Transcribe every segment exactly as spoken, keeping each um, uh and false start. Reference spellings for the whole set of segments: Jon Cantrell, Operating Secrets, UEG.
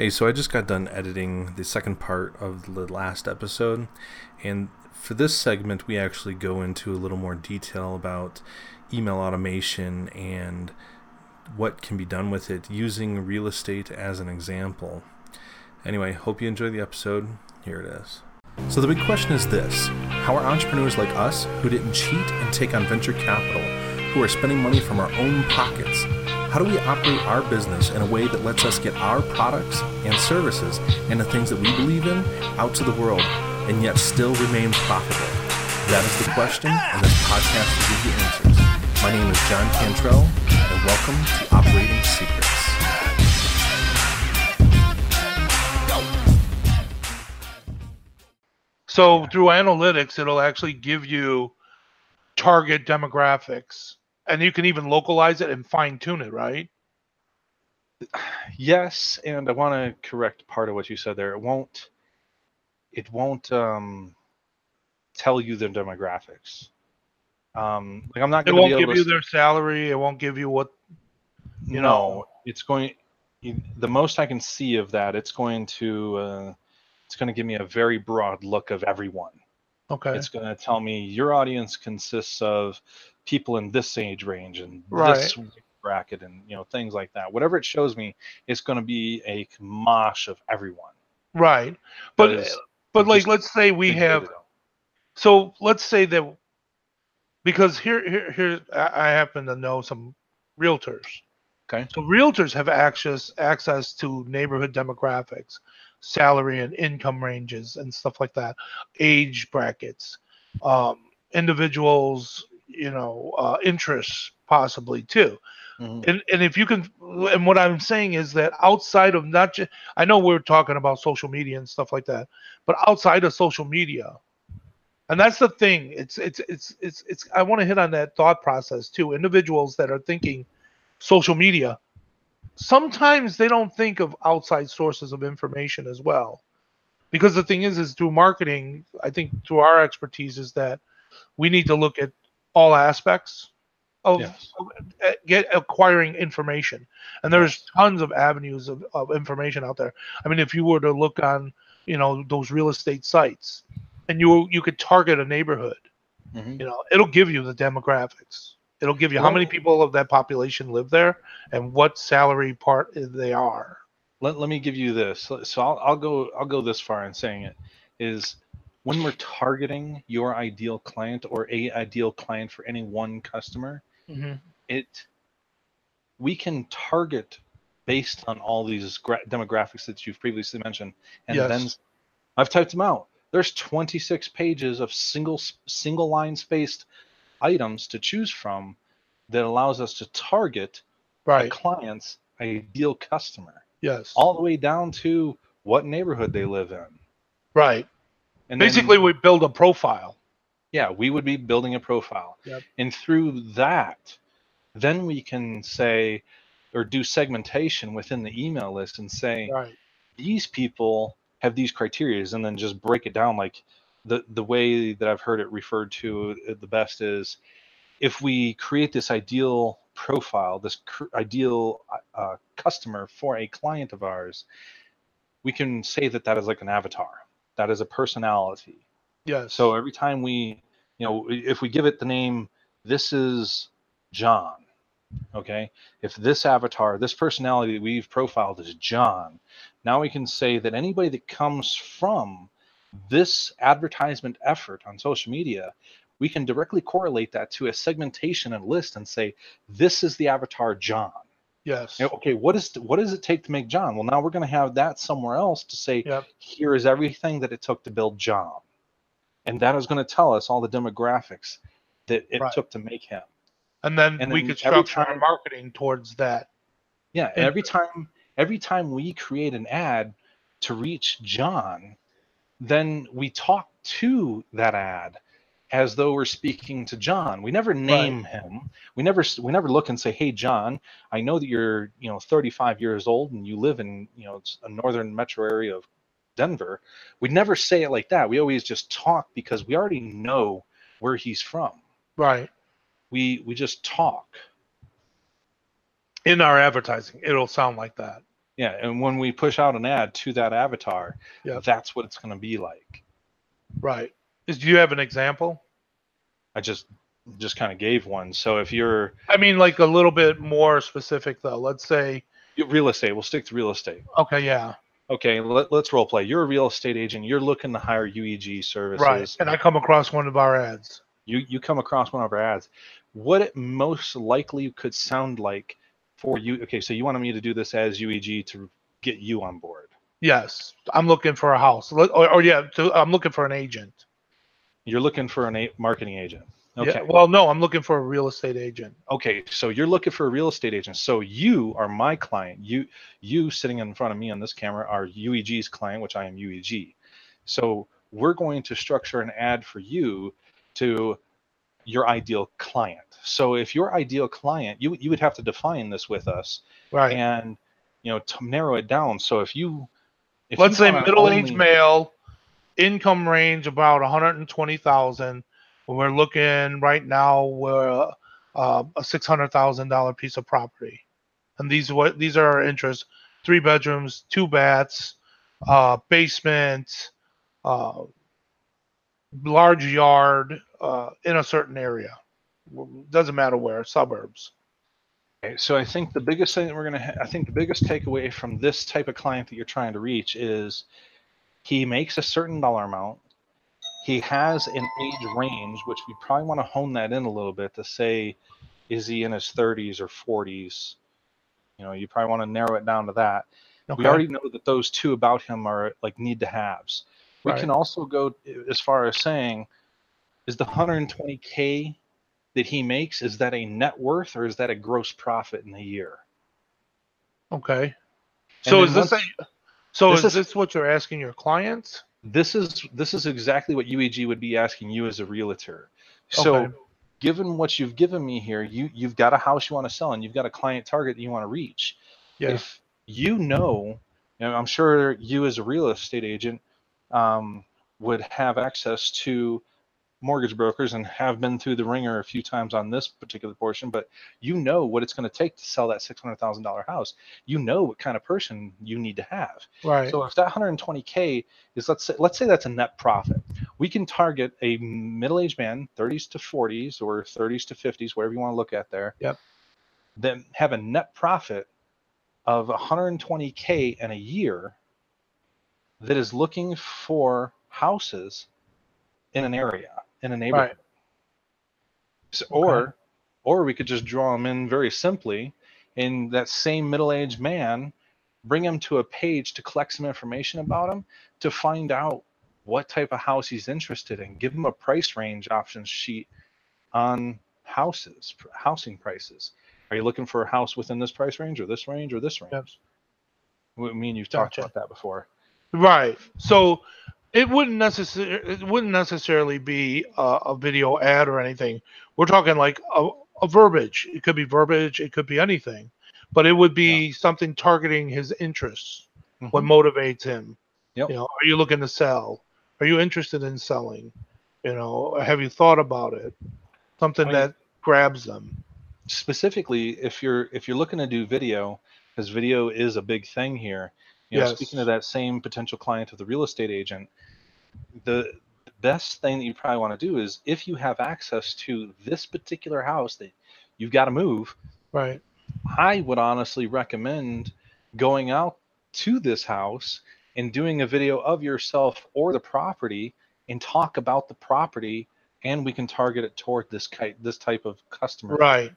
Hey, so I just got done editing the second part of the last episode, and for this segment we actually go into a little more detail about email automation and what can be done with it, using real estate as an example. Anyway, hope you enjoy the episode. Here it is. So the big question is this: how are entrepreneurs like us, who didn't cheat and take on venture capital, who are spending money from our own pockets, how do we operate our business in a way that lets us get our products and services and the things that we believe in out to the world and yet still remain profitable? That is the question, and this podcast will give you answers. My name is Jon Cantrell, and welcome to Operating Secrets. So through analytics, it'll actually give you target demographics, and you can even localize it and fine-tune it, right? Yes, and I want to correct part of what you said there. It won't, it won't um, tell you their demographics. Um, like I'm not. It won't give you their salary. It won't give you what. You know, it's going. The most I can see of that, it's going to. Uh, It's going to give me a very broad look of everyone. Okay. It's going to tell me your audience consists of people in this age range and right. this bracket and, you know, things like that. Whatever it shows me, it's going to be a mosh of everyone. Right. But is, but like let's say we have so let's say that because here here here I happen to know some realtors. Okay. So realtors have access access to neighborhood demographics, salary and income ranges and stuff like that, age brackets, um, individuals, you know, uh, interests possibly too. Mm-hmm. And and if you can, and what I'm saying is that outside of not just, I know we're talking about social media and stuff like that, but outside of social media, and that's the thing. It's it's it's it's it's. I want to hit on that thought process too. Individuals that are thinking social media, sometimes they don't think of outside sources of information as well, because the thing is, is through marketing, I think through our expertise is that we need to look at all aspects of, yes. of get acquiring information, and there's tons of avenues of, of information out there. I mean, if you were to look on, you know, those real estate sites, and you you could target a neighborhood, mm-hmm. you know, it'll give you the demographics. It'll give you how many people of that population live there and what salary part they are. Let, let me give you this. So I'll, I'll go I'll go this far in saying it is when we're targeting your ideal client or a ideal client for any one customer, mm-hmm. it we can target based on all these gra- demographics that you've previously mentioned. And yes. then I've typed them out. There's twenty-six pages of single single line spaced items to choose from that allows us to target right. the client's ideal customer. Yes. All the way down to what neighborhood they live in. Right. And basically then, we build a profile. Yeah, we would be building a profile. Yep. And through that, then we can say or do segmentation within the email list and say right. these people have these criteria, and then just break it down like The, the way that I've heard it referred to the best is if we create this ideal profile, this cr- ideal uh, customer for a client of ours, we can say that that is like an avatar. That is a personality. Yeah. So every time we, you know, if we give it the name, this is John, okay? If this avatar, this personality that we've profiled is John, now we can say that anybody that comes from this advertisement effort on social media, we can directly correlate that to a segmentation and list and say, this is the avatar John. Yes. You know, okay, what is what does it take to make John? Well, now we're going to have that somewhere else to say, yep. here is everything that it took to build John. And that is going to tell us all the demographics that it right. took to make him. And then and we then could structure our marketing towards that. Yeah, and every time every time we create an ad to reach John, then we talk to that ad as though we're speaking to John. We never name right. him. We never we never look and say, "Hey, John, I know that you're you know thirty-five years old and you live in you know a northern metro area of Denver." We never say it like that. We always just talk because we already know where he's from. Right. We we just talk. In our advertising, it'll sound like that. Yeah, and when we push out an ad to that avatar, yeah, that's what it's going to be like. Right. Is, do you have an example? I just just kind of gave one. So if you're... I mean, like a little bit more specific, though. Let's say... Real estate. We'll stick to real estate. Okay, yeah. Okay, let, let's role play. You're a real estate agent. You're looking to hire U E G services. Right, and I come across one of our ads. You, you come across one of our ads. What it most likely could sound like for you... Okay, so you wanted me to do this as U E G to get you on board. Yes, I'm looking for a house. Or, or yeah, to, I'm looking for an agent. You're looking for an a marketing agent. Okay. Yeah, well, no, I'm looking for a real estate agent. Okay, so you're looking for a real estate agent. So you are my client. You you sitting in front of me on this camera are U E G's client, which I am U E G. So we're going to structure an ad for you to your ideal client. So if your ideal client, you you would have to define this with us, right? And you know, to narrow it down. So if you, if let's you say middle-aged male, income range about one hundred twenty thousand dollars. We're looking right now. We're a, a six hundred thousand dollar piece of property, and these what these are our interests: three bedrooms, two baths, uh, basement, uh, large yard uh, in a certain area. Doesn't matter where, suburbs. Okay, so I think the biggest thing that we're gonna, ha I think the biggest takeaway from this type of client that you're trying to reach is he makes a certain dollar amount. He has an age range, which we probably want to hone that in a little bit to say, is he in his thirties or forties? You know, you probably want to narrow it down to that. Okay. We already know that those two about him are like need to haves. We right. can also go as far as saying, is the one hundred twenty K that he makes, is that a net worth or is that a gross profit in the year? Okay. And so is this, a, so this is, is this what you're asking your clients? This is this is exactly what U E G would be asking you as a realtor. So okay. given what you've given me here, you, you've got a house you want to sell and you've got a client target that you want to reach. Yeah. If you know, and I'm sure you as a real estate agent um, would have access to mortgage brokers and have been through the ringer a few times on this particular portion, but you know what it's going to take to sell that six hundred thousand dollar house. You know what kind of person you need to have. Right. So if that one hundred twenty K is, let's say, let's say that's a net profit, we can target a middle-aged man, thirties to forties or thirties to fifties, whatever you want to look at there. Yep. Then have a net profit of one hundred twenty K in a year that is looking for houses in an area. In a neighborhood, right. so, or, okay. or we could just draw them in very simply, and that same middle-aged man, bring him to a page to collect some information about him to find out what type of house he's interested in. Give him a price range options sheet on houses, housing prices. Are you looking for a house within this price range, or this range, or this range? Yep. I mean, you've talked gotcha. about that before, right? So. It wouldn't necessarily it wouldn't necessarily be a, a video ad or anything. We're talking like a, a verbiage. It could be verbiage. It could be anything, but it would be yeah. something targeting his interests. Mm-hmm. What motivates him? Yep. You know, are you looking to sell? Are you interested in selling? You know, have you thought about it? Something I mean, that grabs them. Specifically, if you're if you're looking to do video, because video is a big thing here. You know, yes. Speaking of that same potential client of the real estate agent, the best thing that you probably want to do is if you have access to this particular house that you've got to move, right? I would honestly recommend going out to this house and doing a video of yourself or the property and talk about the property, and we can target it toward this this type of customer. Right.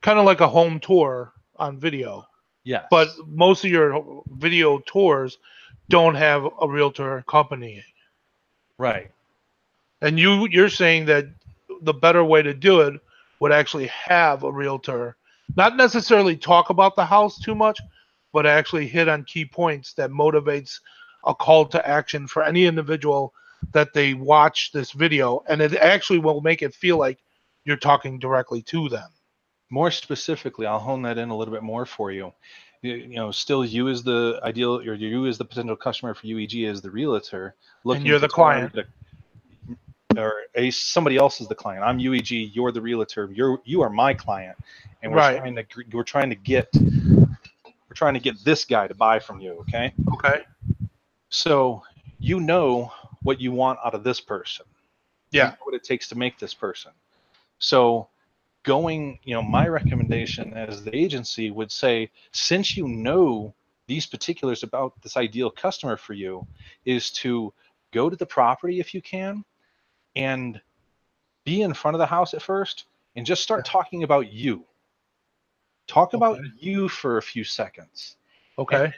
Kind of like a home tour on video. Yeah, but most of your video tours don't have a realtor accompanying, right? And you you're saying that the better way to do it would actually have a realtor, not necessarily talk about the house too much, but actually hit on key points that motivates a call to action for any individual that they watch this video, and it actually will make it feel like you're talking directly to them. More specifically, I'll hone that in a little bit more for you. You, you know, still you as the ideal, or you as the potential customer for U E G as the realtor. Looking and you're the client. To, or a, somebody else is the client. I'm U E G, you're the realtor, you're, you are my client. And we're, right. trying, to, we're trying to get We're trying to get this guy to buy from you, okay? Okay. So you know what you want out of this person. Yeah. You know what it takes to make this person. So going, you know, my recommendation as the agency would say, since you know these particulars about this ideal customer for you, is to go to the property if you can and be in front of the house at first and just start talking about you. Talk okay. about you for a few seconds. Okay. And,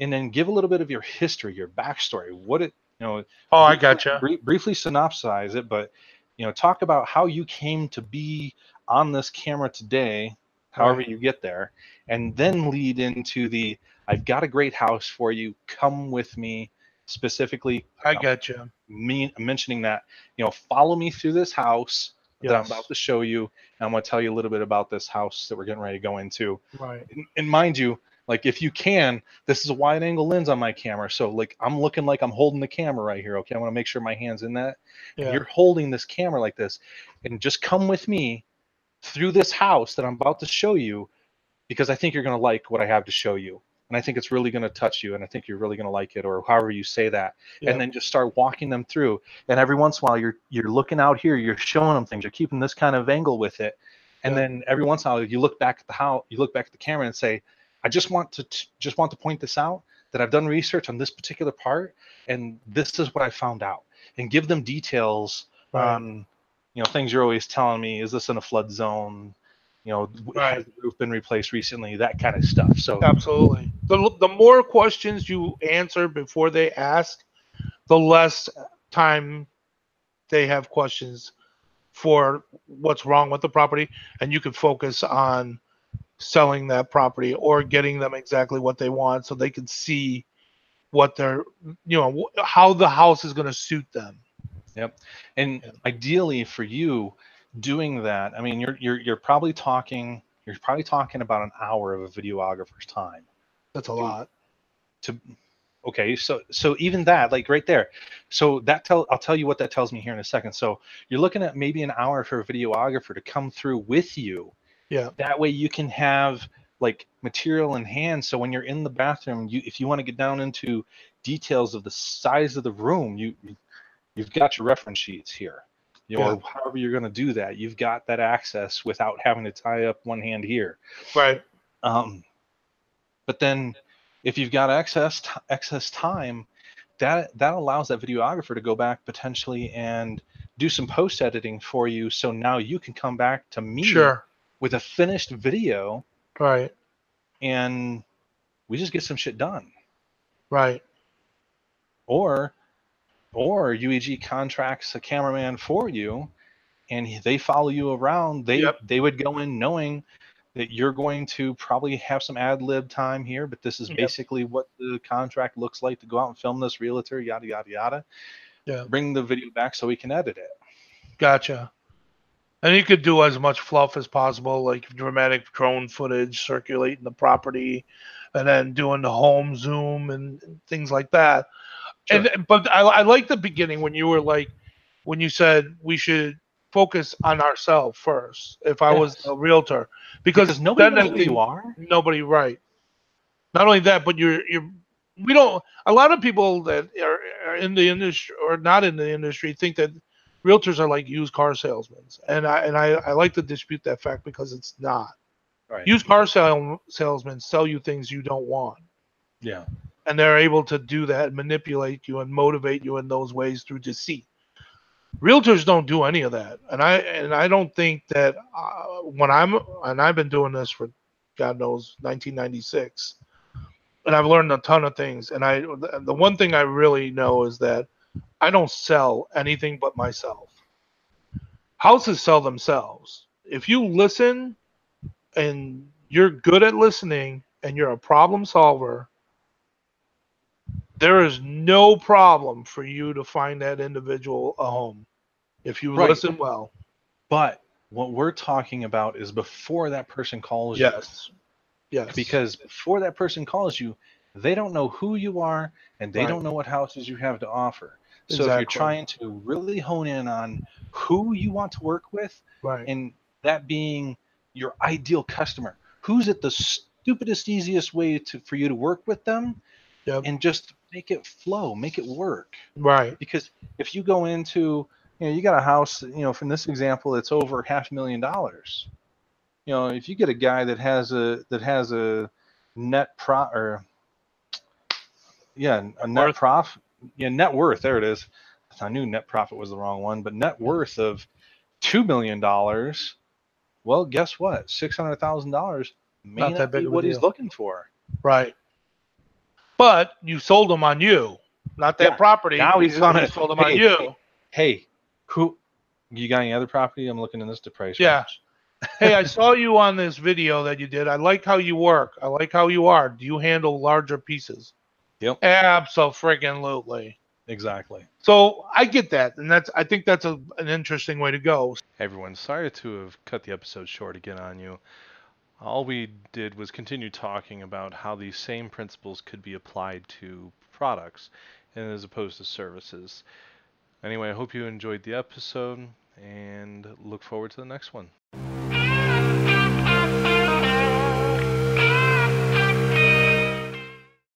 and then give a little bit of your history, your backstory, what it, you know. Oh, briefly, I gotcha. Br briefly synopsize it, but, you know, talk about how you came to be on this camera today, however right. you get there, and then lead into the, I've got a great house for you. Come with me. Specifically, I um, gotcha. Me mentioning that, you know, follow me through this house yes. that I'm about to show you, and I'm going to tell you a little bit about this house that we're getting ready to go into. Right. And, and mind you, like if you can, this is a wide-angle lens on my camera, so like I'm looking like I'm holding the camera right here. Okay, I want to make sure my hand's in that. Yeah. And you're holding this camera like this, and just come with me through this house that I'm about to show you, because I think you're going to like what I have to show you. And I think it's really going to touch you, and I think you're really going to like it, or however you say that. Yep. And then just start walking them through. And every once in a while, you're you're looking out here, you're showing them things, you're keeping this kind of angle with it. And yep. then every once in a while, you look back at the how you look back at the camera and say, I just want to t just want to point this out, that I've done research on this particular part, and this is what I found out. And give them details right. on, you know, things you're always telling me. Is this in a flood zone? You know, right. has the roof been replaced recently? That kind of stuff. So absolutely, the the more questions you answer before they ask, the less time they have questions for what's wrong with the property, and you can focus on selling that property or getting them exactly what they want, so they can see what they're, you know, how the house is going to suit them. Yep, and yeah. ideally for you. Doing that, I mean, you're you're you're probably talking you're probably talking about an hour of a videographer's time. That's a lot. To okay, so so even that, like right there, so that tell I'll tell you what that tells me here in a second. So you're looking at maybe an hour for a videographer to come through with you. Yeah. That way you can have like material in hand. So when you're in the bathroom, you if you want to get down into details of the size of the room, you you've got your reference sheets here. You know, yeah. or however you're going to do that, you've got that access without having to tie up one hand here. Right. Um, but then, if you've got excess excess time, that that allows that videographer to go back potentially and do some post editing for you. So now you can come back to me sure. with a finished video. Right. And we just get some shit done. Right. Or. Or U E G contracts a cameraman for you, and they follow you around. They yep. they would go in knowing that you're going to probably have some ad lib time here, but this is basically yep. what the contract looks like to go out and film this realtor, yada yada yada. Yeah. Bring the video back so we can edit it. Gotcha. And you could do as much fluff as possible, like dramatic drone footage circulating the property, and then doing the home zoom and things like that. Sure. And but I, I like the beginning when you were like, when you said we should focus on ourselves first. If I yes. was a realtor, because, because nobody knows who you are. Nobody, right? Not only that, but you're you're. We don't. A lot of people that are, are in the industry or not in the industry think that realtors are like used car salesmen, and I and I, I like to dispute that fact because it's not. Right. Used car sal salesmen sell you things you don't want. Yeah. And they're able to do that and manipulate you and motivate you in those ways through deceit. Realtors don't do any of that. And I and I don't think that uh, when I'm, and I've been doing this for, God knows, nineteen ninety-six. And I've learned a ton of things. And I the one thing I really know is that I don't sell anything but myself. Houses sell themselves. If you listen and you're good at listening and you're a problem solver, there is no problem for you to find that individual a home if you right. listen well. But what we're talking about is before that person calls yes. you. Yes. Yes. Because before that person calls you, they don't know who you are and they right. don't know what houses you have to offer. So exactly. if you're trying to really hone in on who you want to work with right. and that being your ideal customer, who's at the start stupidest, easiest way to for you to work with them, yep. and just make it flow, make it work. Right. Because if you go into, you know, you got a house, you know, from this example, it's over half a million dollars. You know, if you get a guy that has a that has a net pro or yeah, a net profit, yeah, net worth. There it is. I knew net profit was the wrong one, but net worth of two million dollars. Well, guess what? Six hundred thousand dollars may not, not be what he's looking for. Right. But you sold him on you, not that yeah. property. Now he's gonna sold him hey, on you. Hey, hey, who? You got any other property? I'm looking in this to price. Yeah. Range. Hey, I saw you on this video that you did. I like how you work. I like how you are. Do you handle larger pieces? Yep. Abso-freaking-lutely. Exactly. So I get that, and that's. I think that's a, an interesting way to go. Hey, everyone, sorry to have cut the episode short again on you. All we did was continue talking about how these same principles could be applied to products, and as opposed to services. Anyway, I hope you enjoyed the episode, and look forward to the next one.